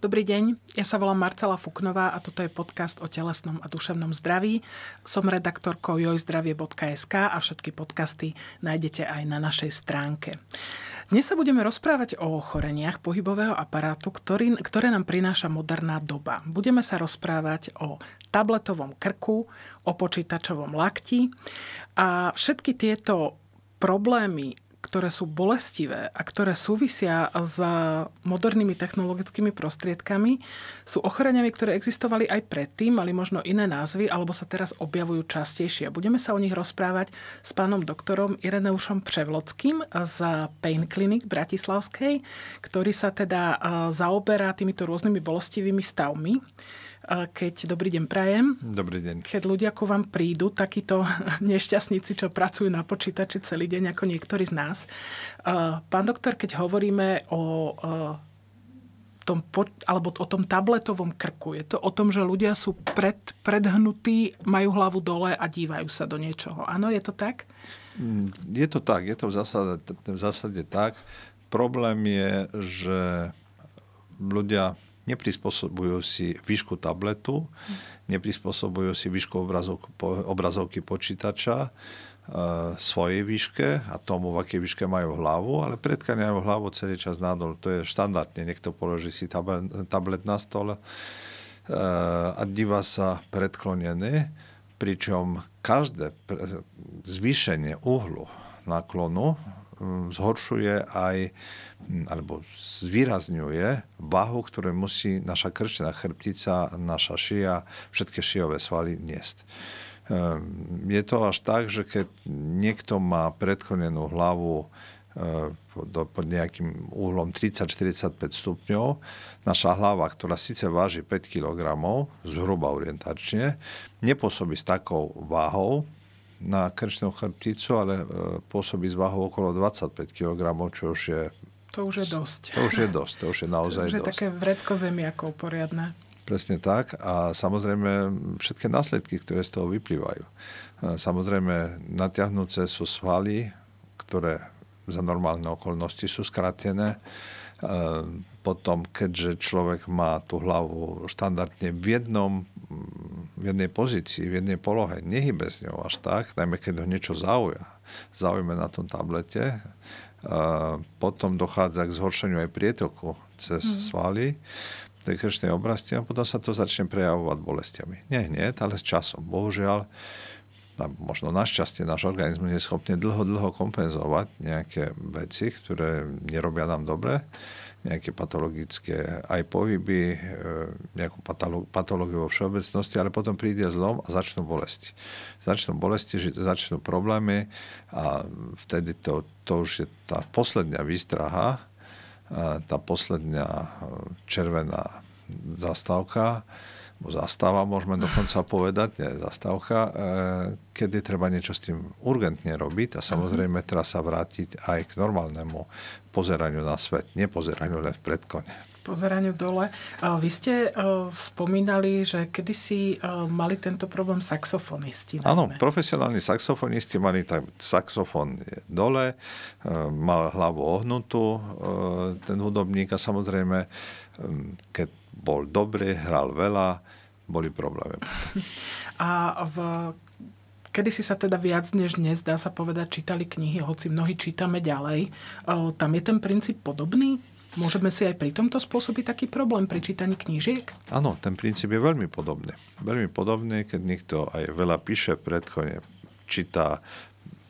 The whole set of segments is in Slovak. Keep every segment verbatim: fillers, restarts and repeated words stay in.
Dobrý deň, ja sa volám Marcela Fuknová a toto je podcast o telesnom a duševnom zdraví. Som redaktorkou joj zdravie bodka es ká a všetky podcasty nájdete aj na našej stránke. Dnes sa budeme rozprávať o ochoreniach pohybového aparátu, ktorý, ktoré nám prináša moderná doba. Budeme sa rozprávať o tabletovom krku, o počítačovom lakti a všetky tieto problémy, ktoré sú bolestivé a ktoré súvisia s modernými technologickými prostriedkami, sú ochoreniami, ktoré existovali aj predtým, mali možno iné názvy, alebo sa teraz objavujú častejšie. Budeme sa o nich rozprávať s pánom doktorom Ireneuszom Przewlockým z Pain Clinic bratislavskej, ktorý sa teda zaoberá týmito rôznymi bolestivými stavmi. Keď dobrý deň prajem. Dobrý deň. Keď ľudia ku vám prídu, takíto nešťastníci, čo pracujú na počítači celý deň, ako niektorí z nás. Pán doktor, keď hovoríme o tom, alebo o tom tabletovom krku, je to o tom, že ľudia sú pred, predhnutí, majú hlavu dole a dívajú sa do niečoho. Áno, je to tak? Je to tak, je to v zásade, v zásade tak. Problém je, že ľudia neprispôsobujú si výšku tabletu, neprispôsobujú si výšku obrazovky, obrazovky počítača e, svojej výške a tomu, v akej výške majú hlavu, ale pretkania majú hlavu celý čas nadol. To je štandardne. Niekto položí si tablet na stole e, a díva sa predklonený, pričom každé pre, zvýšenie uhlu náklonu zhoršuje aj, alebo zvýrazňuje váhu, ktorú musí naša krčná chrbtica, naša šia, všetky šijové svaly niesť. Je to až tak, že keď niekto má predklonenú hlavu pod nejakým uhlom tridsať štyridsaťpäť stupňov, naša hlava, ktorá síce váži päť kilogramov, zhruba orientačne, nepôsobí s takou váhou na krčnú chrbticu, ale pôsobí s váhou okolo dvadsaťpäť kilogramov, čo už je... To už je dosť. To už je dosť, to už je naozaj dosť. To už je dosť. Také vrecko zemiakov poriadne. Presne tak a samozrejme všetky následky, ktoré z toho vyplývajú. Samozrejme natiahnuté sú svaly, ktoré za normálne okolnosti sú skratené. Potom, keďže človek má tú hlavu štandardne v jednom v jednej pozícii, v jednej polohe, nehybe s ňou až tak, najmä keď ho niečo zauja, zaujme na tom tablete, potom dochádza k zhoršeniu aj prietoku cez mm. svaly tej krčnej oblasti a potom sa to začne prejavovať bolestiami. Nie hneď, ale s časom. Bohužiaľ, možno našťastie, náš organizmus je schopný dlho, dlho kompenzovať nejaké veci, ktoré nerobia nám dobre, nejaké patologické aj pohyby, nejakú patológiu vo všeobecnosti, ale potom príde zlom a začnú bolesti. Začnú bolesti, začnú problémy a vtedy to, to už je tá posledná výstraha, tá posledná červená zastávka, zastáva, môžeme dokonca povedať, nie zastávka, kedy treba niečo s tým urgentne robiť a samozrejme treba sa vrátiť aj k normálnemu pozeraniu na svet, nepozeraniu len v predklone. Pozeraniu dole. Vy ste spomínali, že kedysi mali tento problém saxofonisti. Áno, profesionálni saxofonisti mali tak, saxofón dole, mal hlavu ohnutú, ten hudobník a samozrejme, keď bol dobrý, hral veľa, boli problémy. A v... Kedy si sa teda viac než dnes, dá sa povedať, čítali knihy, hoci mnohí čítame ďalej. O, tam je ten princíp podobný? Môžeme si aj pri tomto spôsobiť taký problém pri čítaní knížiek? Áno, ten princíp je veľmi podobný. Veľmi podobný, keď niekto aj veľa píše predchodne, číta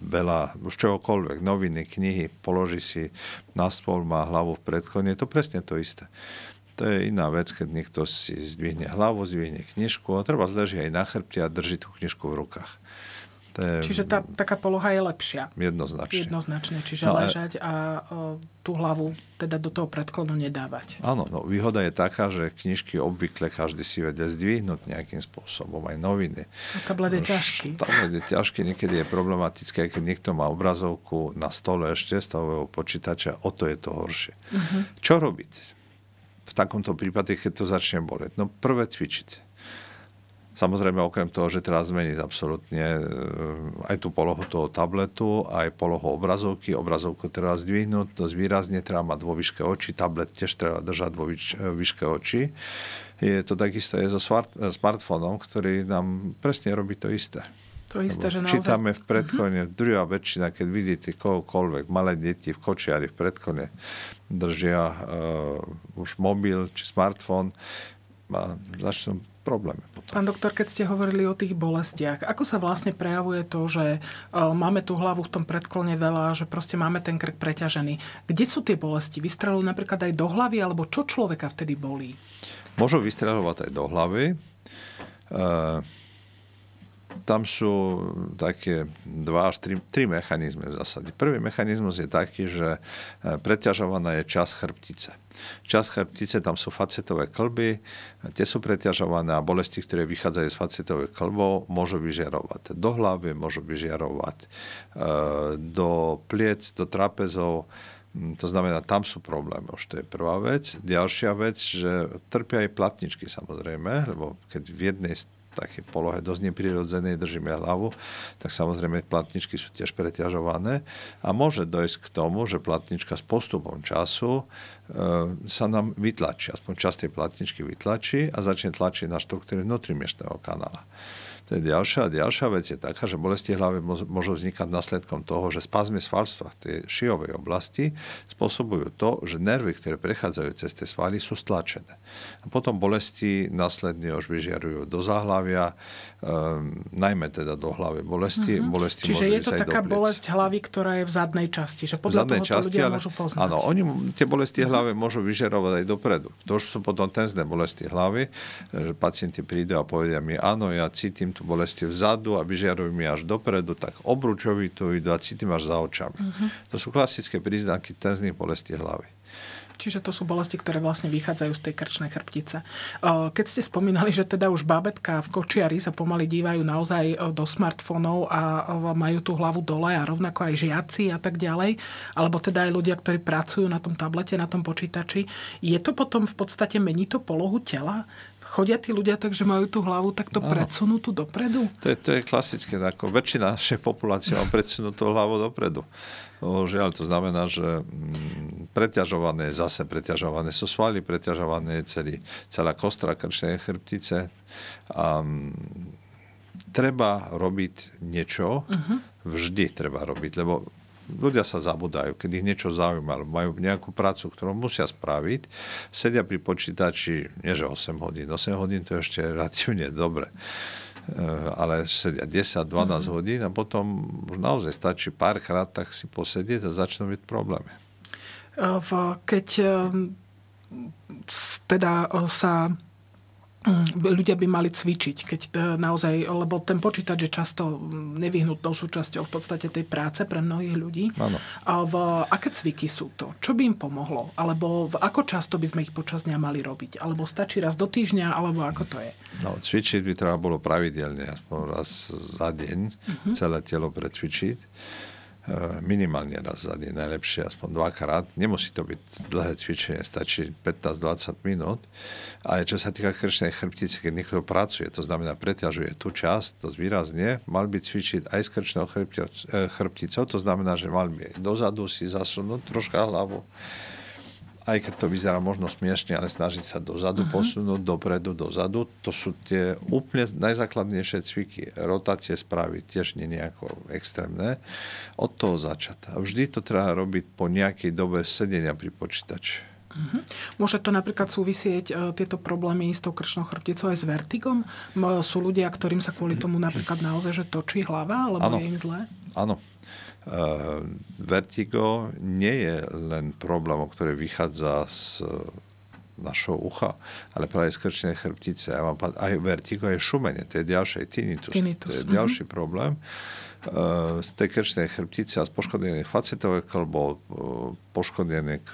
veľa, už čohokoľvek, noviny, knihy, položí si na stôl, má hlavu v predchodne, je to presne to isté. To je iná vec, keď niekto si zdvihne hlavu, zdvihne knižku a treba leží aj na chrbte a drží tú knižku v rukách. To je... Čiže tá taká poloha je lepšia. Jednoznačne. Jednoznačne, čiže no, ležať a o, tú hlavu teda do toho predklonu nedávať. Áno, no, výhoda je taká, že knižky obvykle každý si vedie zdvihnúť nejakým spôsobom, aj noviny. A tablet je ťažký. Tablet je ťažký, niekedy je problematické, keď niekto má obrazovku na stole ešte z toho počítača, o to je to horšie. Uh-huh. Čo robiť v takomto prípade, keď to začne boleť? No prvé cvičiť. Samozrejme, okrem toho, že treba zmeniť absolútne aj tú polohu toho tabletu, aj polohu obrazovky. Obrazovku treba zdvihnúť, dosť výrazne, treba mať vo výške očí, tablet tiež treba držať vo výške očí. Je to takisto aj so smartfónom, ktorý nám presne robí to isté. To isté, že naozaj... Čítame v predkone, uh-huh. Druhá väčšina, keď vidíte kohokoľvek, malé deti v kočiari v predkone držia uh, už mobil či smartfón a začnú problémy. Potom. Pán doktor, keď ste hovorili o tých bolestiach, ako sa vlastne prejavuje to, že máme tú hlavu v tom predklone veľa, že proste máme ten krk preťažený. Kde sú tie bolesti? Vystreľujú napríklad aj do hlavy, alebo čo človeka vtedy bolí? Môžu vystreľovať aj do hlavy. E, tam sú také dva až tri, tri mechanizmy v zásade. Prvý mechanizmus je taký, že preťažovaná je časť chrbtice. Časť chrbtice, tam sú facetové kĺby, tie sú preťažované a bolesti, ktoré vychádzajú z facetových kĺbov, môžu vyžiarovať do hlavy, môžu vyžiarovať do pliec, do trapezov, to znamená, tam sú problémy, už to je prvá vec. Ďalšia vec, že trpia aj platničky samozrejme, lebo keď v jednej také polohe dosť neprirodzené, držíme hlavu, tak samozrejme platničky sú tiež preťažované a môže dojsť k tomu, že platnička s postupom času e, sa nám vytlačí, aspoň časť tej platničky vytlačí a začne tlačiť na štruktúry vnútrimiestneho kanála. To je ďalšia, ďalšia vec je taká, že bolesti hlavy môžu vznikať následkom toho, že spazmy svalstva v tej šijovej oblasti spôsobujú to, že nervy, ktoré prechádzajú cez tie svaly, sú stlačené. A potom bolesti následne už vyžiarujú do záhlavia, um, najmä teda do hlavy bolesti. Uh-huh. Bolesti čiže je to taká bolesť hlavy, ktorá je v zadnej časti, že podľa toho časti, to ľudia ale, môžu poznať. Áno, oni tie bolesti hlavy môžu vyžiarovať aj dopredu. To už sú potom tenzné bolesti hlavy, že pacienti prídu a povedia mi, áno, ja cítim bolesti vzadu a vyžiarujú mi až dopredu, tak obručovi to idú a cítim až za očami. Uh-huh. To sú klasické príznaky tenzných bolesti hlavy. Čiže to sú bolesti, ktoré vlastne vychádzajú z tej krčnej chrbtice. Keď ste spomínali, že teda už bábätká v kočiari sa pomaly dívajú naozaj do smartfónov a majú tú hlavu dole a rovnako aj žiaci a tak ďalej, alebo teda aj ľudia, ktorí pracujú na tom tablete, na tom počítači, je to potom v podstate mení to polohu tela? Chodia tí ľudia tak, že majú tú hlavu takto predsunú tu dopredu? To je, to je klasické. Ako väčšina našej populácie má predsunutú hlavu dopredu. No, žiaľ, to znamená, že preťažované, zase preťažované sú svaly, preťažované je celý, celá kostra krčnej chrbtice. A treba robiť niečo, uh-huh. Vždy treba robiť, lebo ľudia sa zabudajú, keď ich niečo zaujíma, majú nejakú prácu, ktorú musia spraviť, sedia pri počítači, nie že osem hodín, osem hodín to je ešte relatívne dobre, ale sedia desať dvanásť mm-hmm. hodín a potom už naozaj stačí párkrát, tak si posedieť a začnú byť problémy. Keď teda sa... ľudia by mali cvičiť, keď naozaj, lebo ten počítač je často nevyhnutnou súčasťou v podstate tej práce pre mnohých ľudí. Áno. A v, aké cviky sú to? Čo by im pomohlo? Alebo v, ako často by sme ich počas dňa mali robiť? Alebo stačí raz do týždňa? Alebo ako to je? No, cvičiť by treba bolo pravidelne, aspoň raz za deň, uh-huh. Celé telo precvičiť. Minimálne raz za deň, najlepšie aspoň dvakrát. Nemusí to byť dlhé cvičenie, stačí pätnásť dvadsať minút. Ale čo sa týka krčnej chrbtice, keď niekto pracuje, to znamená preťažuje tú časť, dosť výrazne, mal by cvičiť aj s krčnou chrbticou, to znamená, že mal by dozadu si zasunúť troška hlavu, aj keď to vyzerá možno smiešne, ale snažiť sa dozadu, uh-huh. Posunúť dopredu, dozadu. To sú tie úplne najzákladnejšie cviky. Rotácie spraviť tiež nie nejako extrémne. Od toho začať. A vždy to treba robiť po nejakej dobe sedenia pri počítači. Uh-huh. Môže to napríklad súvisieť e, tieto problémy s tou krčnou chrbticou aj s vertigom? M- sú ľudia, ktorým sa kvôli tomu napríklad naozaj že točí hlava? Alebo ano. Je im zlé? Áno. Uh, vertigo nie je len problém, ktorý vychádza z našho ucha, ale práve z krčnej chrbtice. Aj, mám, aj vertigo je šumenie, to je ďalší tinnitus, tinnitus. To je mm-hmm. ďalší problém. Uh, z tej krčnej chrbtice a z poškodených facetových kĺbov, poškodených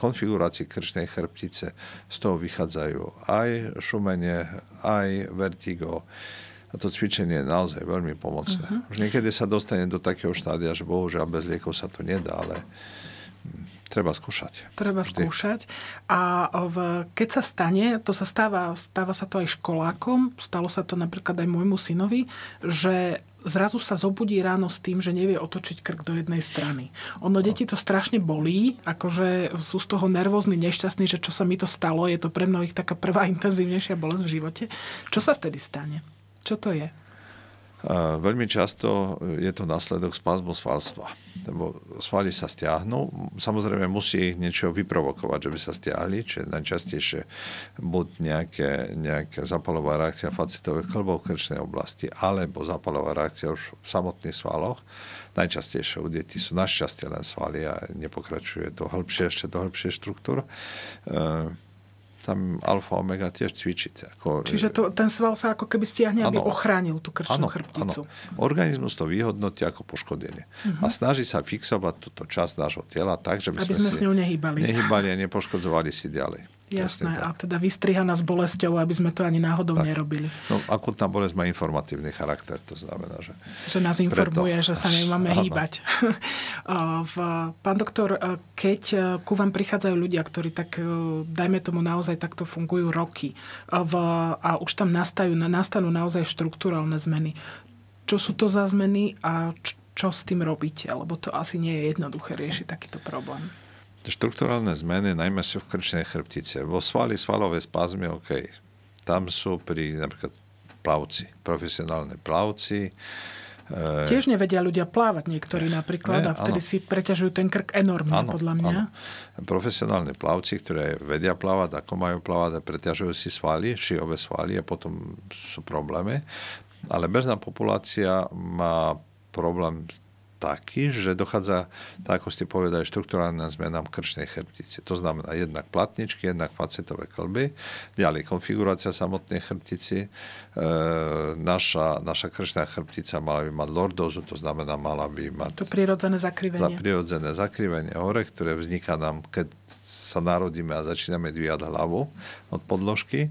konfigurácií krčnej chrbtice, z toho vychádzajú aj šumenie, aj vertigo. A to cvičenie je naozaj veľmi pomocné. Uh-huh. Už niekedy sa dostane do takého štádia, že bohužiaľ bez liekov sa to nedá, ale Treba skúšať. Treba vždy. skúšať. A v, keď sa stane, to sa stáva, stáva sa to aj školákom, stalo sa to napríklad aj môjmu synovi, že zrazu sa zobudí ráno s tým, že nevie otočiť krk do jednej strany. Ono, no. deti to strašne bolí, akože sú z toho nervózni, nešťastní, že čo sa mi to stalo, je to pre mnohých taká prvá intenzívnejšia bolesť v živote. Čo sa vtedy stane? Čo to je? Uh, veľmi často je to následok spazmu svalstva. Lebo svaly sa stiahnu. Samozrejme musí ich niečo vyprovokovať, že by sa stiahli, čiže najčastejšie buď nejaké, nejaká zapalová reakcia facitových kĺbov v krčnej oblasti, alebo zapalová reakcia už v samotných svaloch. Najčastejšie u detí sú našťastie len svaly a nepokračuje to hĺbšie, ešte do hĺbšie štruktúr. Uh, tam alfa, omega tiež cvičiť. Ako, Čiže to, ten sval sa ako keby stiahne, aby ano, ochránil tú krčnú ano, chrbticu. Ano. Organizmus to vyhodnotí ako poškodenie. Uh-huh. A snaží sa fixovať túto časť nášho tela tak, že by aby sme, sme si s ňou nehýbali. Nehýbali a nepoškodzovali si ďalej. Jasné, a teda vystriha nás bolesťou, aby sme to ani náhodou tak nerobili. No, akutná bolesť má informatívny charakter, to znamená, že... Že nás informuje, preto... že sa nemáme Áno. hýbať. Pán doktor, keď ku vám prichádzajú ľudia, ktorí tak, dajme tomu, naozaj takto fungujú roky a už tam nastajú, nastanú naozaj štruktúrálne zmeny, čo sú to za zmeny a čo s tým robíte? Lebo to asi nie je jednoduché riešiť takýto problém. Štruktúrálne zmeny, najmä sú v krčnej chrbtice. Vo svaly, svalové spazmy, OK. Tam sú pri, napríklad, plavci, profesionálne plavci. Tiež nevedia ľudia plávať niektorí napríklad, ne, a vtedy áno. si preťažujú ten krk enormne, áno, podľa mňa. Áno. Profesionálne plavci, ktoré vedia plávať, ako majú plávať, a preťažujú si svaly, šijové svaly, a potom sú problémy. Ale bežná populácia má problém taký, že dochádza, tak ako ste povedali, štruktúrálna zmena v krčnej chrbtici. To znamená jednak platničky, jednak facetové kĺby, ďalej konfigurácia samotnej chrbtici. E, naša, naša krčná chrbtica mala by mať lordózu, to znamená mala by mať... To prirodzené zakrivenie. Za prirodzené zakrivenie hore, ktoré vzniká nám, keď sa narodíme a začíname dvíjať hlavu od podložky. E,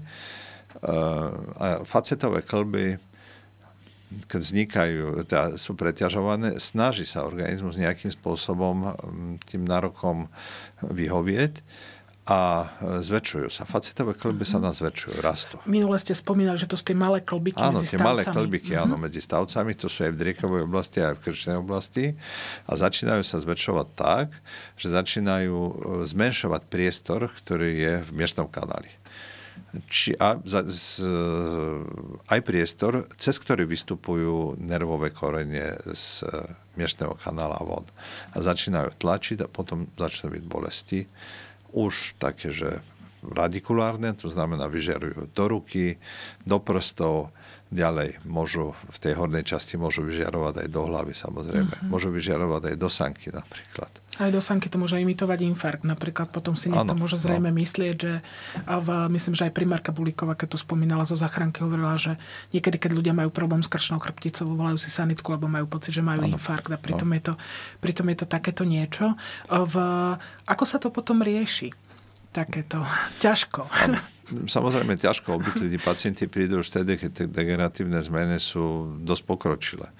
a facetové kĺby, keď vznikajú, teda sú preťažované, snaží sa organizmus nejakým spôsobom tým nárokom vyhovieť a zväčšujú sa. Facetové kĺby sa nás zväčšujú, rastú. Minule ste spomínali, že to sú tie malé kĺbiky áno, medzi stavcami. Áno, tie malé kĺbiky, áno, medzi stavcami, to sú aj v driekovej oblasti, aj v krčnej oblasti, a začínajú sa zväčšovať tak, že začínajú zmenšovať priestor, ktorý je v miešnom kanáli. Či a, z, z, aj priestor, cez ktorý vystupujú nervové korene z miešneho kanála von. A začínajú tlačiť a potom začnú byť bolesti. Už také, že radikulárne, to znamená vyžarujú do ruky, do prstov, ďalej môžu, v tej hornej časti môžu vyžiarovať aj do hlavy, samozrejme. Mm-hmm. Môžu vyžiarovať aj do sanky napríklad. Aj do sanky to môže imitovať infarkt napríklad. Potom si niekto ano, môže zrejme no. myslieť, že v, myslím, že aj primárka Bulíková, keď to spomínala zo záchranky, hovorila, že niekedy, keď ľudia majú problém s krčnou chrbticou, volajú si sanitku, lebo majú pocit, že majú ano, infarkt a pritom, no. je to, pritom je to takéto niečo. V, ako sa to potom rieši? Takéto. Ťažko. Ano. Samozrejme ťažko, obvykle tí pacienti prídu už vtedy, keď tie degeneratívne zmeny sú dosť pokročilé.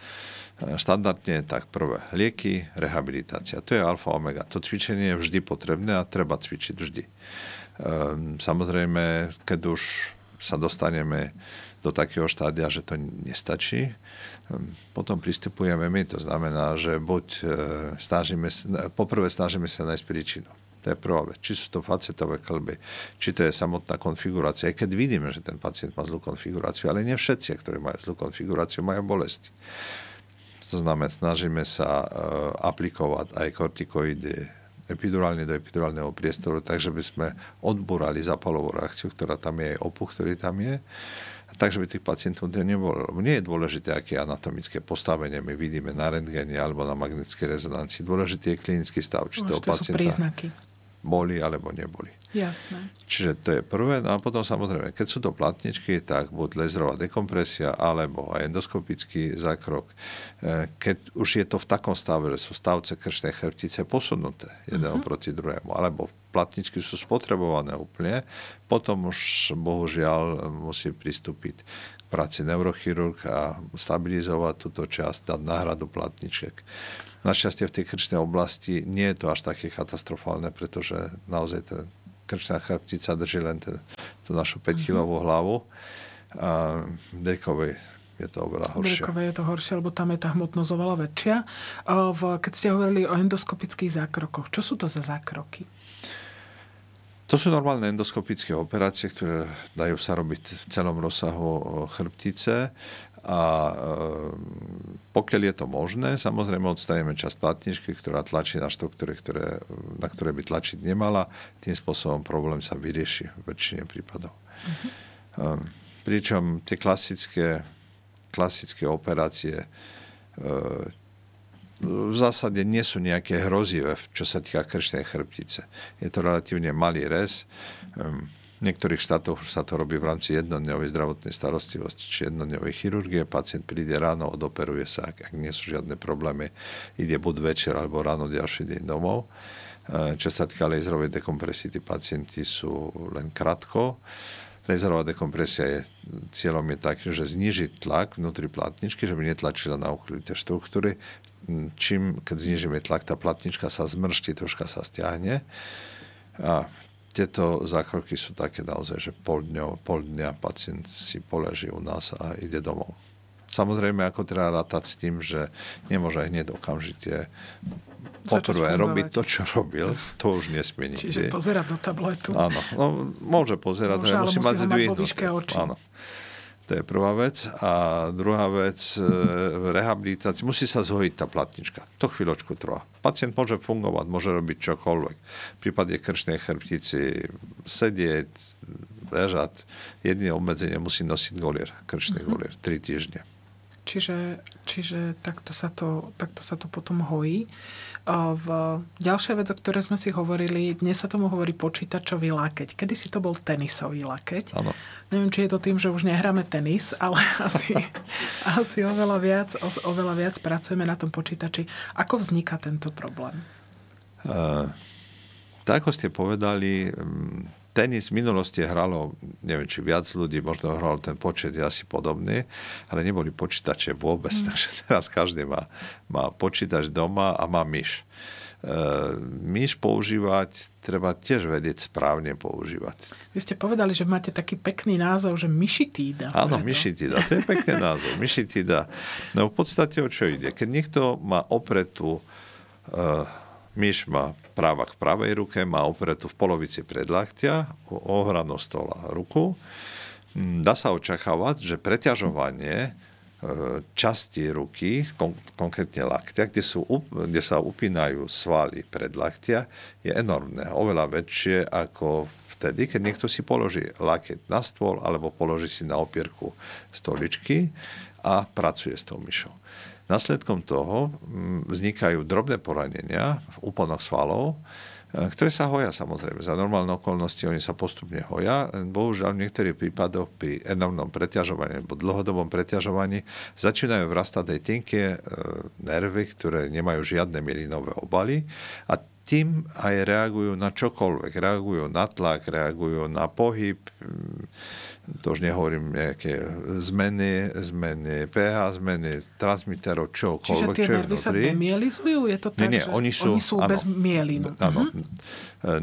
Štandardne je tak prvé lieky, rehabilitácia. To je alfa omega. To cvičenie je vždy potrebné a treba cvičiť vždy. Samozrejme, keď už sa dostaneme do takého štádia, že to nestačí, potom pristupujeme my. To znamená, že buď snažíme, poprvé snažíme sa nájsť príčinu. To je prvá vec. Či sú to facetové kĺby, či to je samotná konfigurácia. Aj keď vidíme, že ten pacient má zlú konfiguráciu, ale nie všetci, ktorí majú zlú konfiguráciu, majú bolesti. To znamená, snažíme sa aplikovať aj kortikoidy epidurálne do epidurálneho priestoru, takže by sme odbúrali zapalovú reakciu, ktorá tam je, aj opuch, ktorý tam je. Takže by tých pacientov nebolo. Nie je dôležité, aké anatomické postavenie my vidíme na rentgene alebo na magnetickej rezonancii. Dôležitý je klinický stav, či toho pacienta... príznaky. Boli alebo neboli. Jasné. Čiže to je prvé. No a potom samozrejme, keď sú to platničky, tak buď laserová dekompresia alebo aj endoskopický zákrok. Keď už je to v takom stave, že sú stavce krčnej chrbtice posunuté jeden uh-huh. proti druhému, alebo platničky sú spotrebované úplne, potom už bohužiaľ musí pristúpiť k práci neurochirurg a stabilizovať túto časť, dať náhradu platničiek. Našťastie v tej krčnej oblasti nie je to až také katastrofálne, pretože naozaj tá krčná chrbtica drží len ten, tú našu päťkilovú hlavu a dekovej je to oveľa horšie. Dekovej je to horšie, lebo tam je tá hmotnosť oveľa väčšia. Keď ste hovorili o endoskopických zákrokoch, čo sú to za zákroky? To sú normálne endoskopické operácie, ktoré dajú sa robiť v celom rozsahu chrbtice. A e, pokiaľ je to možné, samozrejme odstraníme časť platničky, ktorá tlačí na štruktúry, ktoré, na ktoré by tlačiť nemala. Tým spôsobom problém sa vyrieši v väčšine prípadov. Uh-huh. E, pričom tie klasické, klasické operácie e, v zásade nie sú nejaké hrozivé, čo sa týka krčnej chrbtice. Je to relatívne malý rez. E, V niektorých štátoch už sa to robí v rámci jednodňovej zdravotnej starostlivosti či jednodňovej chirurgie. Pacient príde ráno, odoperuje sa, ak nie sú žiadne problémy, ide buď večer alebo ráno ďalší deň domov. Čo sa týka laserovej dekompresie, tí pacienti sú len krátko. Laserová dekompresia je, cieľom je tak, že znižiť tlak vnútri platničky, že by netlačila na okolité štruktúry. Čím, keď znižíme tlak, tá platnička sa zmrští, troška sa stiahne. A tieto zákroky sú také naozaj, že pol dňa, pol dňa pacient si poleží u nás a ide domov. Samozrejme, ako treba rátať s tým, že nemôže hneď okamžite poprvé robiť to, čo robil, to už nesmie nikdy. Čiže pozerať do tabletu. Áno, no, môže pozerať, môže, ale musí mať zdvihnuté. Áno. To je prvá vec. A druhá vec, v rehabilitácii musí sa zhojiť tá platnička. To chvíľočku trvá. Pacient môže fungovať, môže robiť čokoľvek. V prípade krčnej chrbtici sedieť, ležať. Jedné obmedzenie musí nosiť golier, krčný mm-hmm. golier, tri týždne. Čiže, čiže takto, sa to, takto sa to potom hojí. V ďalšia vec, o ktorej sme si hovorili, dnes sa tomu hovorí počítačový lakeť. Kedy si to bol tenisový lakeť. Ano. Neviem, či je to tým, že už nehráme tenis, ale asi, asi oveľa viac, oveľa viac pracujeme na tom počítači. Ako vzniká tento problém? Uh, tak, ako ste povedali... Um... Tenis v minulosti hralo, neviem, či viac ľudí, možno hralo ten počet asi podobný, ale neboli počítače vôbec, mm. takže teraz každý má, má počítač doma a má myš. E, myš používať treba tiež vedieť správne používať. Vy ste povedali, že máte taký pekný názov, že myšitída. Áno, myšitída, to je pekný názov, myšitída. No v podstate o čo ide? Keď niekto má opretú e, myš má práva k pravej ruke, má opretú v polovici predlaktia, ohrano stola ruku. Dá sa očakávať, že preťažovanie časti ruky, kon- konkrétne laktia, kde, sú, kde sa upínajú svaly predlaktia, je enormné. Oveľa väčšie ako vtedy, keď niekto si položí lakeť na stôl alebo položí si na opierku stoličky a pracuje s tou myšou. Následkom toho vznikajú drobné poranenia v úponoch svalov, ktoré sa hoja samozrejme. Za normálne okolnosti oni sa postupne hoja. Bohužiaľ v niektorých prípadoch pri enormnom preťažovaní alebo dlhodobom preťažovaní začínajú vrastať aj tenké nervy, ktoré nemajú žiadne myelinové obaly a tým aj reagujú na čokoľvek. Reagujú na tlak, reagujú na pohyb, to už nehovorím nejaké zmeny, zmeny pH, zmeny transmiterov, čokoľvek, čo je vnútri. Čiže tie nervy sa demielizujú? Je to tak, nie, nie, že oni sú, oni sú áno, bez mielinu? Áno. Mhm.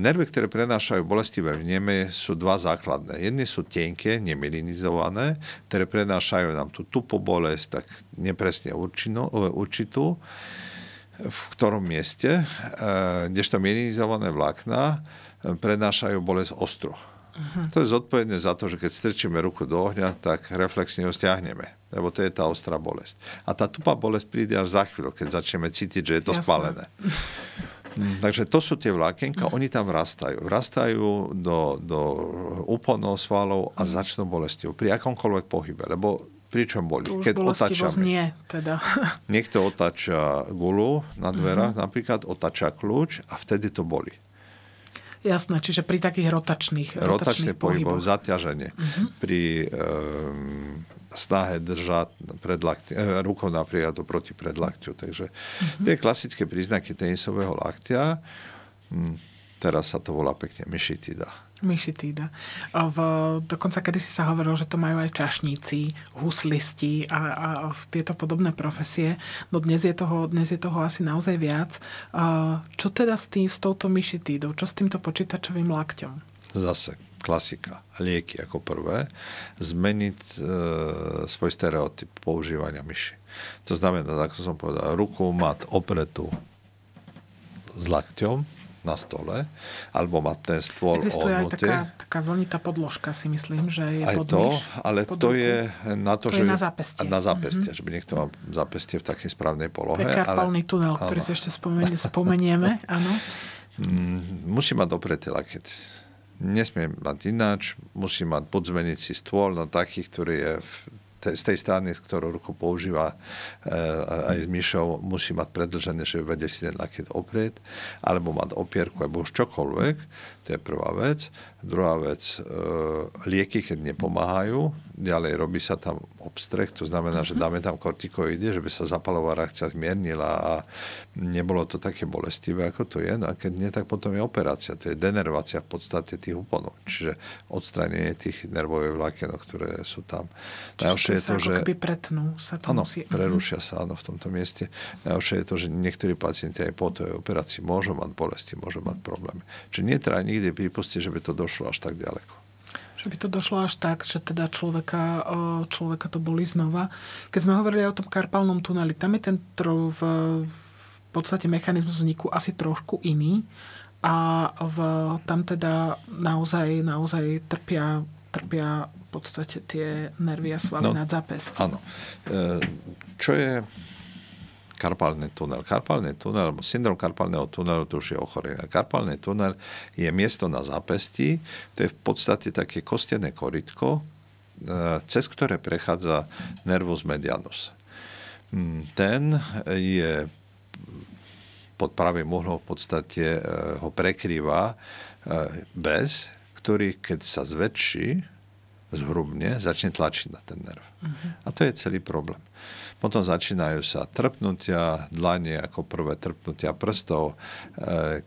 Nervy, ktoré prenášajú bolestivé vnemy, sú dva základné. Jedny sú tenké, nemielinizované, ktoré prenášajú nám tú tupú bolesť, tak nepresne určinú, určitú, v ktorom mieste, kdežto myelinizované vlákna prenášajú bolesť ostro. Uh-huh. To je zodpovedné za to, že keď strčíme ruku do ohňa, tak reflexne ho stiahneme, lebo to je tá ostrá bolesť. A tá tupá bolesť príde až za chvíľu, keď začneme cítiť, že je to Jasne. spálené. Takže to sú tie vlákenka, uh-huh. oni tam vrastajú. Vrastajú do, do úponov svalov a začnú bolestiť pri akomkoľvek pohybe, lebo pričom boli, keď otáčame. Nie, teda. Niekto otáča gulu na dverách, mm-hmm. napríklad otáča kľúč a vtedy to boli. Jasné, čiže pri takých rotačných, rotačných, rotačných pohyboch. Zaťaženie. Mm-hmm. Pri um, snahe držať predlakti, eh, rukou napríklad proti predlaktiu. Takže mm-hmm. tie klasické príznaky tenisového laktia, hm, teraz sa to volá pekne myšitida. Myšitída. V, dokonca kedysi sa hovorilo, že to majú aj čašníci, huslisti a, a tieto podobné profesie. No dnes je toho, dnes je toho asi naozaj viac. Čo teda s, tý, s touto myšitídou? Čo s týmto počítačovým lakťom? Zase klasika. Lieky ako prvé. Zmeniť e, svoj stereotyp používania myši. To znamená, ako som povedal, ruku mať opretú s lakťom na stole, alebo má ten stôl odnutý. Existuje aj taká, taká vlnitá podložka, si myslím, že je aj pod myš. Ale pod to je na to, to že... je na zápestie. Na zápestie, mm-hmm. Že by niekto mal zápestie v takej správnej polohe. To je karpálny ale... tunel, áno. Ktorý si ešte spomenie, spomenieme. Áno. Musí mať dopreté lakeť. Nesmie mať ináč. Musí mať buď zmeniť si stôl na taký, ktorý je... V... z tej strany, ktorú ruku používa e, aj s myšou, musí mať predĺžené, že vedie si ten laket oprieť, alebo mať opierku, alebo už čokoľvek. To je prvá vec. Druhá vec, e, lieky, keď nepomáhajú, ďalej robí sa tam obstreh, to znamená, že dáme tam kortikoidy, že by sa zapalová reakcia zmiernila a nebolo to také bolestivé, ako to je. No a keď nie, tak potom je operácia. To je denervácia v podstate tých úponov. Čiže odstránenie tých nervových vláken, ktoré sú tam. Čiže je to, že... keby pretnú, sa to áno, musí... prerušia sa, áno, v tomto mieste. Najhoršie je to, že niektorí pacienti aj po tej operácii môžu mať bolesti, môžu mať problémy. Čiže netreba nikdy pripustiť, že by to došlo až tak ďaleko. Že by to došlo až tak, že teda človeka, človeka to bolí znova. Keď sme hovorili o tom karpálnom tuneli, tam je ten trov, v podstate mechanizmus vzniku asi trošku iný a v, tam teda naozaj, naozaj trpia trpia v podstate tie nervy a svaly no, nad zápesť. Áno. Čo je karpálny tunel? Karpálny tunel, alebo syndrom karpálneho tunelu, to už je ochorenie. Karpálny tunel je miesto na zápesti, to je v podstate také kostené korytko, cez ktoré prechádza nervus medianus. Ten je pod pravým uhlom v podstate ho prekrýva bez, ktorý, keď sa zväčší, zhrubne, začne tlačiť na ten nerv. Uh-huh. A to je celý problém. Potom začínajú sa trpnutia, dlanie ako prvé trpnutia prstov,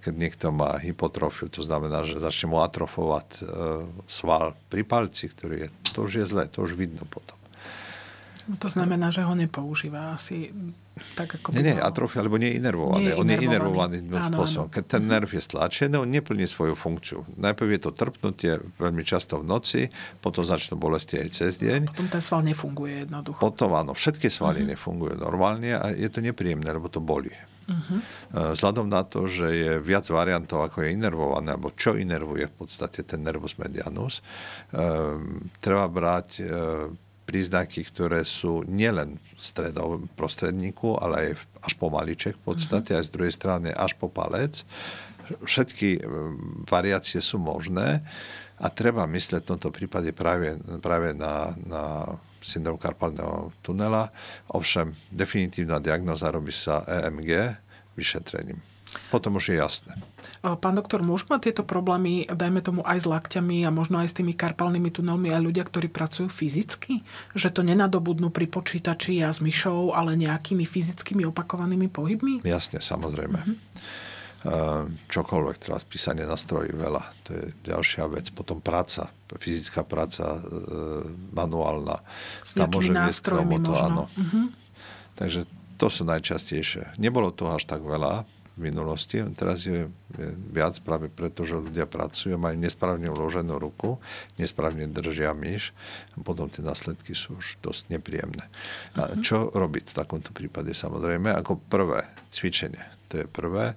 keď niekto má hypotrofiu, to znamená, že začne mu atrofovať sval pri palci, ktorý je, to už je zlé, to už vidno potom. No to znamená, že ho nepoužíva asi tak, ako... Nie, nie, atrofia, alebo nie je inervovaný. Nie je on inervovaný. je inervovaný jedným spôsobom. Keď ten nerv je stlačený, on neplní svoju funkciu. Najprv je to trpnutie veľmi často v noci, potom začnú bolesti aj cez deň. Potom ten sval nefunguje jednoducho. Potom áno, všetky svaly mm-hmm. nefungujú normálne a je to nepríjemné, lebo to bolí. Mm-hmm. Vzhľadom na to, že je viac variantov, ako je inervované, alebo čo inervuje v podstate ten nervus medianus, ehm, treba brať... E, príznaky, ktoré sú nielen v stredovom prostredníku, ale aj až po maliček v podstate, aj z druhej strany až po palec. Všetky variácie sú možné a treba myslieť v tomto prípade práve, práve na, na syndrom karpálneho tunela. Ovšem, definitívna diagnóza robí sa é em gé vyšetrením. Potom už je jasné. Pán doktor, môžu mať tieto problémy, dajme tomu aj s lakťami a možno aj s tými karpálnymi tunelmi aj ľudia, ktorí pracujú fyzicky? Že to nenadobudnú pri počítači a s myšou, ale nejakými fyzickými opakovanými pohybmi? Jasne, samozrejme. Mm-hmm. Čokoľvek, teraz písanie na stroji veľa. To je ďalšia vec. Potom práca, fyzická práca, manuálna. S nejakými nástrojmi tomu, možno. Áno. Mm-hmm. Takže to sú najčastejšie. Nebolo toho až tak veľa v minulosti. Teraz je viac práve preto, že ľudia pracujú, majú nesprávne uloženú ruku, nesprávne držia myš, potom tie následky sú už dosť nepríjemné. A čo robiť v takomto prípade? Samozrejme, ako prvé cvičenie. To je prvé.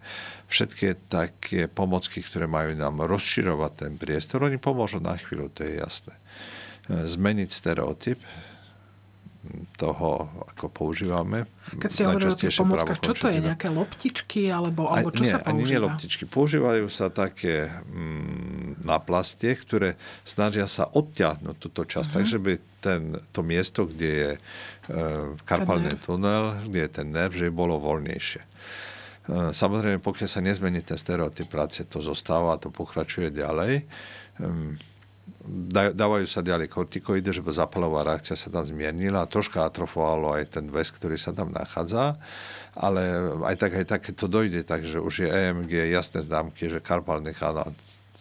Všetky také pomocky, ktoré majú nám rozširovať ten priestor, oni pomôžu na chvíľu, to je jasné. Zmeniť stereotyp toho, ako používame. Keď ste hovorili o tých pomockách, čo to je? Nejaké loptičky? Alebo, alebo čo nie, sa používa? Ani nie loptičky. Používajú sa také mm, náplastie, ktoré snažia sa odťahnuť túto časť. Uh-huh. Takže by ten, to miesto, kde je e, karpálny tunel, kde je ten nerv, že bolo voľnejšie. E, samozrejme, pokiaľ sa nezmení ten stereotyp práce, to zostáva a to pokračuje ďalej. E, dávajú sa ďalej kortikoidy, že zapalová reakcia sa tam zmiernila a troška atrofovalo aj ten väz, ktorý sa tam nachádza, ale aj tak, aj tak to dojde, takže už je é em gé jasné známky, že karpálny kanál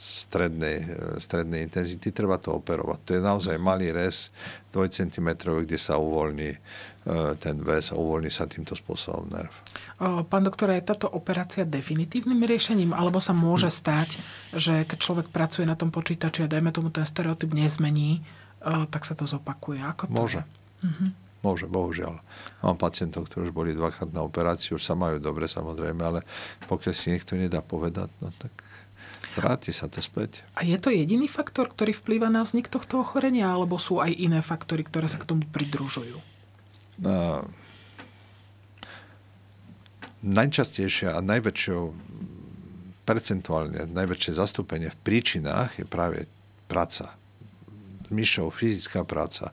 strednej, strednej intenzity, treba to operovať. To je naozaj malý rez dva centimetre, kde sa uvoľní ten väz a uvoľní sa týmto spôsobom nerv. Pán doktor, je táto operácia definitívnym riešením? Alebo sa môže stať, že keď človek pracuje na tom počítači a dajme tomu ten stereotyp nezmení, tak sa to zopakuje? Ako to? Môže. Mhm. Môže, bohužiaľ. Mám pacientov, ktorí už boli dvakrát na operácii, už sa majú dobre samozrejme, ale pokiaľ si niekto nedá povedať, no tak vráti sa to späť. A je to jediný faktor, ktorý vplýva na vznik tohto ochorenia, alebo sú aj iné faktory, ktoré sa k tomu pridružujú? No, najčastejšie a najväčšie percentuálne, najväčšie zastúpenie v príčinách je práve práca. Myšou, fyzická práca.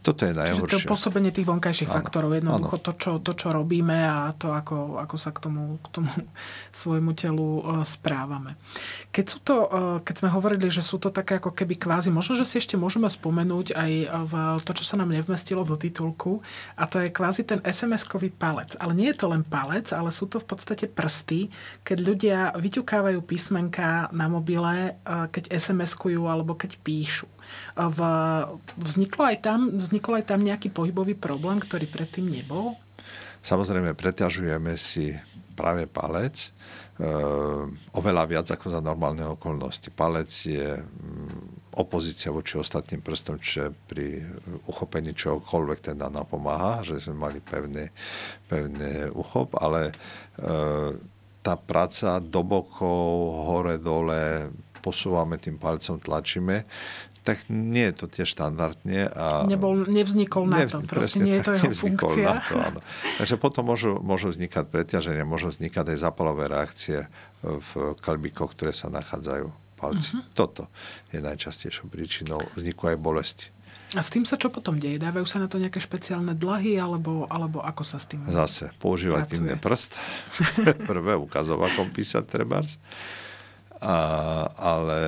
Toto je najhoršie. Čiže to pôsobenie tých vonkajších áno, faktorov, jednoducho to čo, to, čo robíme a to, ako, ako sa k tomu, k tomu svojmu telu správame. Keď, sú to, keď sme hovorili, že sú to také ako keby kvázi, možno, že si ešte môžeme spomenúť aj v to, čo sa nám nevmestilo do titulku, a to je kvázi ten es em eskový palec. Ale nie je to len palec, ale sú to v podstate prsty, keď ľudia vyťukávajú písmenká na mobile, keď es em eskujú alebo keď píšu. V, vzniklo aj tam, vznikol aj tam nejaký pohybový problém, ktorý predtým nebol? Samozrejme, preťažujeme si práve palec e, oveľa viac ako za normálne okolnosti. Palec je opozícia voči ostatným prstom, čo pri uchopení čohokoľvek teda napomáha, že sme mali pevný, pevný uchop, ale e, tá práca do bokov, hore, dole, posúvame tým palcom, tlačíme, tak nie je to tie štandardne. A Nebol, nevznikol na nevznikol, to, proste nie je to jeho funkcia. To, áno. Takže potom môžu, môžu vznikať preťaženia, môžu vznikať aj zápalové reakcie v kalbíkoch, ktoré sa nachádzajú v palci. Uh-huh. Toto je najčastejšou príčinou vzniku aj bolesti. A s tým sa čo potom deje? Dávajú sa na to nejaké špeciálne dlahy, alebo, alebo ako sa s tým Zase, používať iný prst. Prvé ukazovakom písať trebárs. A, ale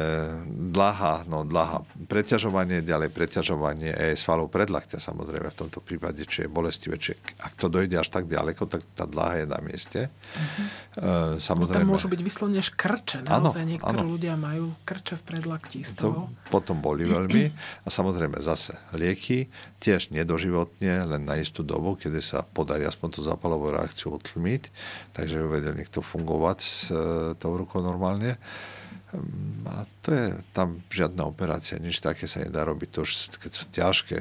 dlaha, no dlaha, preťažovanie, ďalej preťažovanie aj svalov predlaktia samozrejme v tomto prípade, či je bolestivé, či ak to dojde až tak ďaleko, tak tá dlaha je na mieste. Uh-huh. E, samozrejme. Tam môžu byť vyslovne škrče, naozaj ano, niektorí ano. ľudia majú krče v predlaktí z toho. To potom boli veľmi a samozrejme zase lieky, tiež nedoživotne, len na istú dobu, kedy sa podarí aspoň tú zápalovú reakciu utlmiť, takže vedel niekto fungovať s e, tou rukou normálne. A to je tam žiadna operácia, nič také sa nedá robiť. To už, keď sú ťažké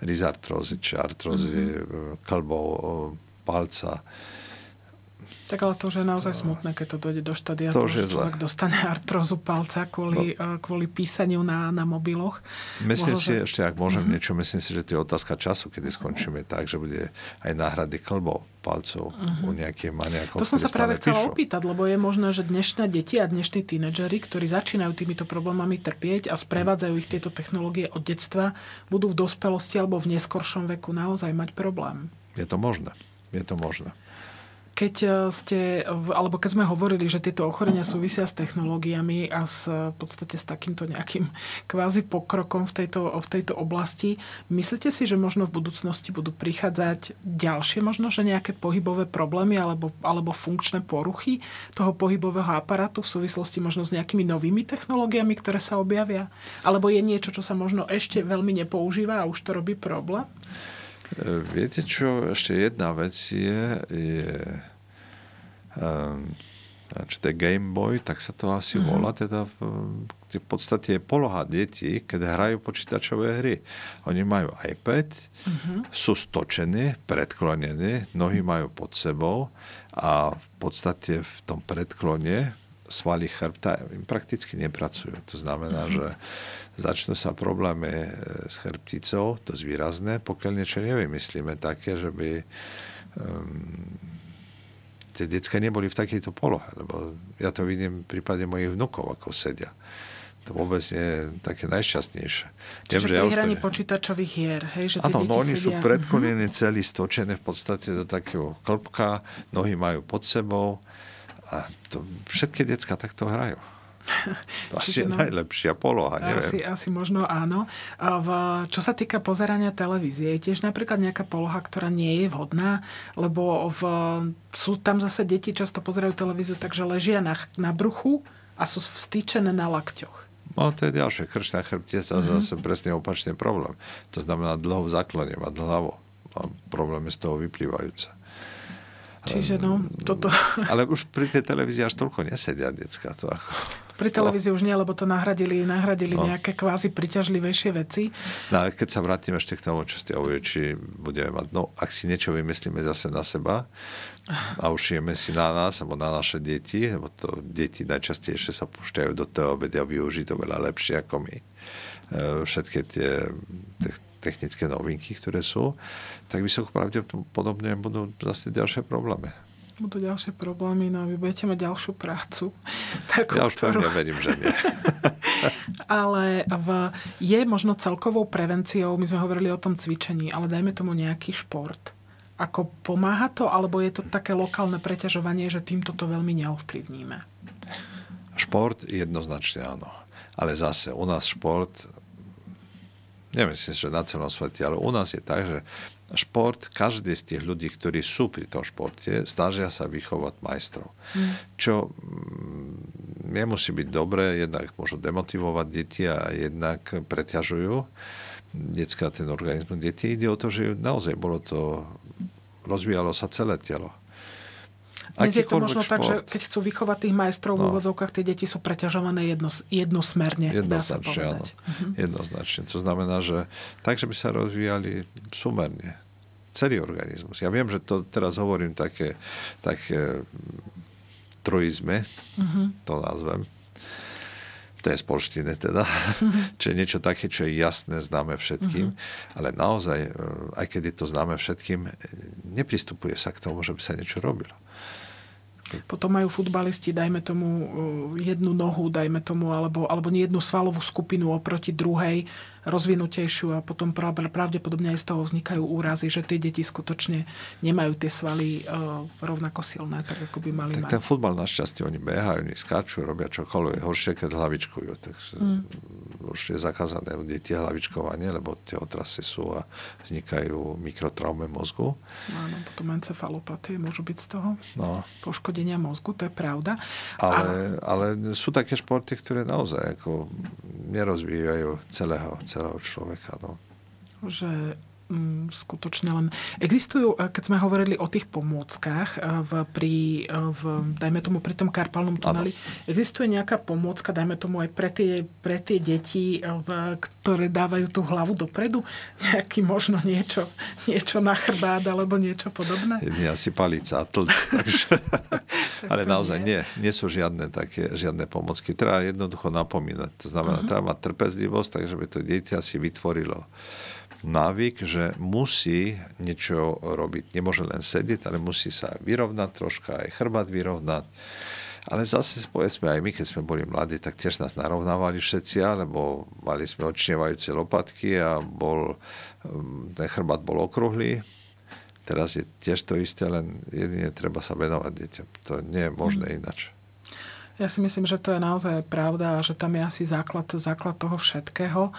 rizartrózy, či artrózy, mm-hmm. klbov, palca. Tak ale to už je naozaj smutné, keď to dojde do štádia, to, že človek zle. dostane artrózu palca kvôli, no. kvôli písaniu na, na mobiloch. Myslím Môžu, si, že... ešte ak môžem mm-hmm. niečo, myslím si, že to je otázka času, kedy skončíme mm-hmm. tak, že bude aj náhrady klbov palcov mm-hmm. u nejakej maniakov. To som sa práve chcela píšu. opýtať, lebo je možné, že dnešné deti a dnešní tínedžeri, ktorí začínajú týmito problémami trpieť a sprevádzajú ich tieto technológie od detstva, budú v dospelosti alebo v neskoršom veku naozaj mať problém. Je to možné. Je to možné. Keď ste, alebo keď sme hovorili, že tieto ochorenia súvisia s technológiami a s, v podstate s takýmto nejakým kvázi pokrokom v tejto, v tejto oblasti, myslíte si, že možno v budúcnosti budú prichádzať ďalšie možno, že nejaké pohybové problémy alebo, alebo funkčné poruchy toho pohybového aparátu v súvislosti možno s nejakými novými technológiami, ktoré sa objavia? Alebo je niečo, čo sa možno ešte veľmi nepoužíva a už to robí problém? Viete čo, ešte jedna vec je, je um, čo to je Game Boy, tak sa to asi mm-hmm. volá, teda v, v podstate je poloha detí, keď hrajú počítačové hry. Oni majú iPad, mm-hmm. sú stočení, predklonení, nohy majú pod sebou a v podstate v tom predklone svaly chrbta im prakticky nepracujú. To znamená, mm-hmm. že začnú sa problémy s chrbticou, dosť výrazné, pokiaľ niečo nevymyslíme také, že by um, tie decka neboli v takejto polohe. Lebo ja to vidím v prípade mojich vnukov, ako sedia. To vôbec je také najšťastnejšie. Čiže pri hraní počítačových hier, hej? Že tie áno, deti no oni sedia... sú predkolení celí stočené v podstate do takého klbka, nohy majú pod sebou. A to, všetky decká takto hrajú. To asi je najlepšia poloha, neviem. Asi, asi možno áno. A v, čo sa týka pozerania televízie, je tiež napríklad nejaká poloha, ktorá nie je vhodná, lebo v, sú tam zase deti často pozerajú televíziu, takže ležia na, na bruchu a a sú vstýčené na lakťoch. No to je ďalšie. Krčná chrbtica mm-hmm. zase presne opačný problém. To znamená dlhou záklonie, má dlhavo. A problémy z toho vyplývajúce. Čiže no, toto... Ale už pri tej televízii až toľko nesedia decká. To ako... Pri televízii to... už nie, lebo to nahradili, nahradili no. nejaké kvázi priťažlivejšie veci. No a keď sa vrátim ešte k tomu, čo ste hovorili, či budeme mať, no ak si niečo vymyslíme zase na seba a ušijeme si na nás, alebo na naše deti, lebo to deti najčastejšie sa púšťajú do toho, vedia využiť to veľa lepšie ako my. Všetky tie technické novinky, ktoré sú, tak vysoko pravdepodobne budú zase ďalšie problémy. Budú ďalšie problémy, no a vy budete mať ďalšiu prácu. Takú, ja už ktorú... pevne verím, že nie. Ale v... je možno celkovou prevenciou, my sme hovorili o tom cvičení, ale dajme tomu nejaký šport. Ako pomáha to, alebo je to také lokálne preťažovanie, že týmto to veľmi neovplyvníme? Šport jednoznačne áno. Ale zase u nás šport... Nemyslím, že na celom svete, ale u nás je tak, že šport, každý z tých ľudí, ktorí sú pri tom športe, snažia sa vychovať majstrov. Mm. Čo nemusí byť dobré, jednak môžu demotivovať deti a jednak preťažujú detská ten organizmus. Deti ide o to, že naozaj bolo to, rozvíjalo sa celé telo. Dnes je to možno šport. Tak, že keď chcú vychovať tých majstrov no. v úvodzovkách, tie deti sú preťažované jednos, jednosmerne, dá sa povedať. Mhm. Jednoznačne. To znamená, že tak, že by sa rozvíjali sumerne. Celý organizmus. Ja viem, že to teraz hovorím také, také truizme, mhm. to nazvem. To je z polštiny teda. Mm-hmm. Čiže niečo také, čo je jasné, známe všetkým. Mm-hmm. Ale naozaj, aj keď je to známe všetkým, nepristupuje sa k tomu, že by sa niečo robilo. Potom majú futbalisti, dajme tomu jednu nohu, dajme tomu, alebo, alebo nie jednu svalovú skupinu oproti druhej, rozvinutejšiu a potom pravdepodobne aj z toho vznikajú úrazy, že tie deti skutočne nemajú tie svaly rovnako silné, tak ako by mali tak mať. Ten futbal našťastie, oni behajú, oni skáču, robia čokoľvek, horšie, keď hlavičkujú. Takže mm. už je zakázané u detí hlavičkovanie, lebo tie otrasy sú a vznikajú mikrotraumy mozgu. Áno, potom encefalopatie môžu byť z toho. No. Poškodenie mozgu, to je pravda. Ale, a... ale sú také športy, ktoré naozaj ako nerozvíjajú celého, celého človeka. No. Že mm, skutočne len... Existujú, keď sme hovorili o tých pomôckach v, pri, v, dajme tomu pri tom karpálnom tuneli, ano. Existuje nejaká pomôcka, dajme tomu aj pre tie, pre tie deti, v, ktoré dávajú tú hlavu dopredu? Nejaký možno niečo, niečo na chrbát alebo niečo podobné? Jedine asi palica a tlc, takže... Ale naozaj nie. Nie, nie sú žiadne také, žiadne pomocky. Treba jednoducho napomínať. To znamená, uh-huh. treba mať trpezlivosť, takže by to dieťa si vytvorilo návyk, že musí niečo robiť. Nemôže len sedieť, ale musí sa vyrovnať troška, aj chrbát vyrovnať. Ale zase, povedzme, aj my, keď sme boli mladí, tak tiež nás narovnávali všetci, alebo mali sme odčnievajúce lopatky a bol, ten chrbát bol okrúhly. Teraz je tiež to isté, len jedine treba sa venovať deťom. To nie je možné inač. Ja si myslím, že to je naozaj pravda a že tam je asi základ, základ toho všetkého.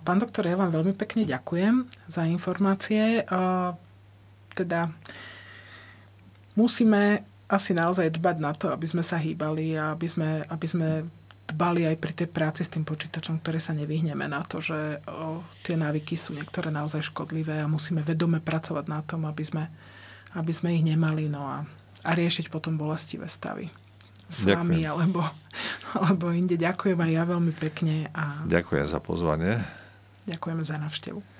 Pán doktor, ja vám veľmi pekne ďakujem za informácie. Teda musíme asi naozaj dbať na to, aby sme sa hýbali a aby sme, aby sme dbali aj pri tej práci s tým počítačom, ktoré sa nevyhneme na to, že o, tie návyky sú niektoré naozaj škodlivé a musíme vedome pracovať na tom, aby sme, aby sme ich nemali no a, a riešiť potom bolestivé stavy. S Ďakujem. Vami alebo, alebo inde. Ďakujem aj ja veľmi pekne. A... Ďakujem za pozvanie. Ďakujeme za návštevu.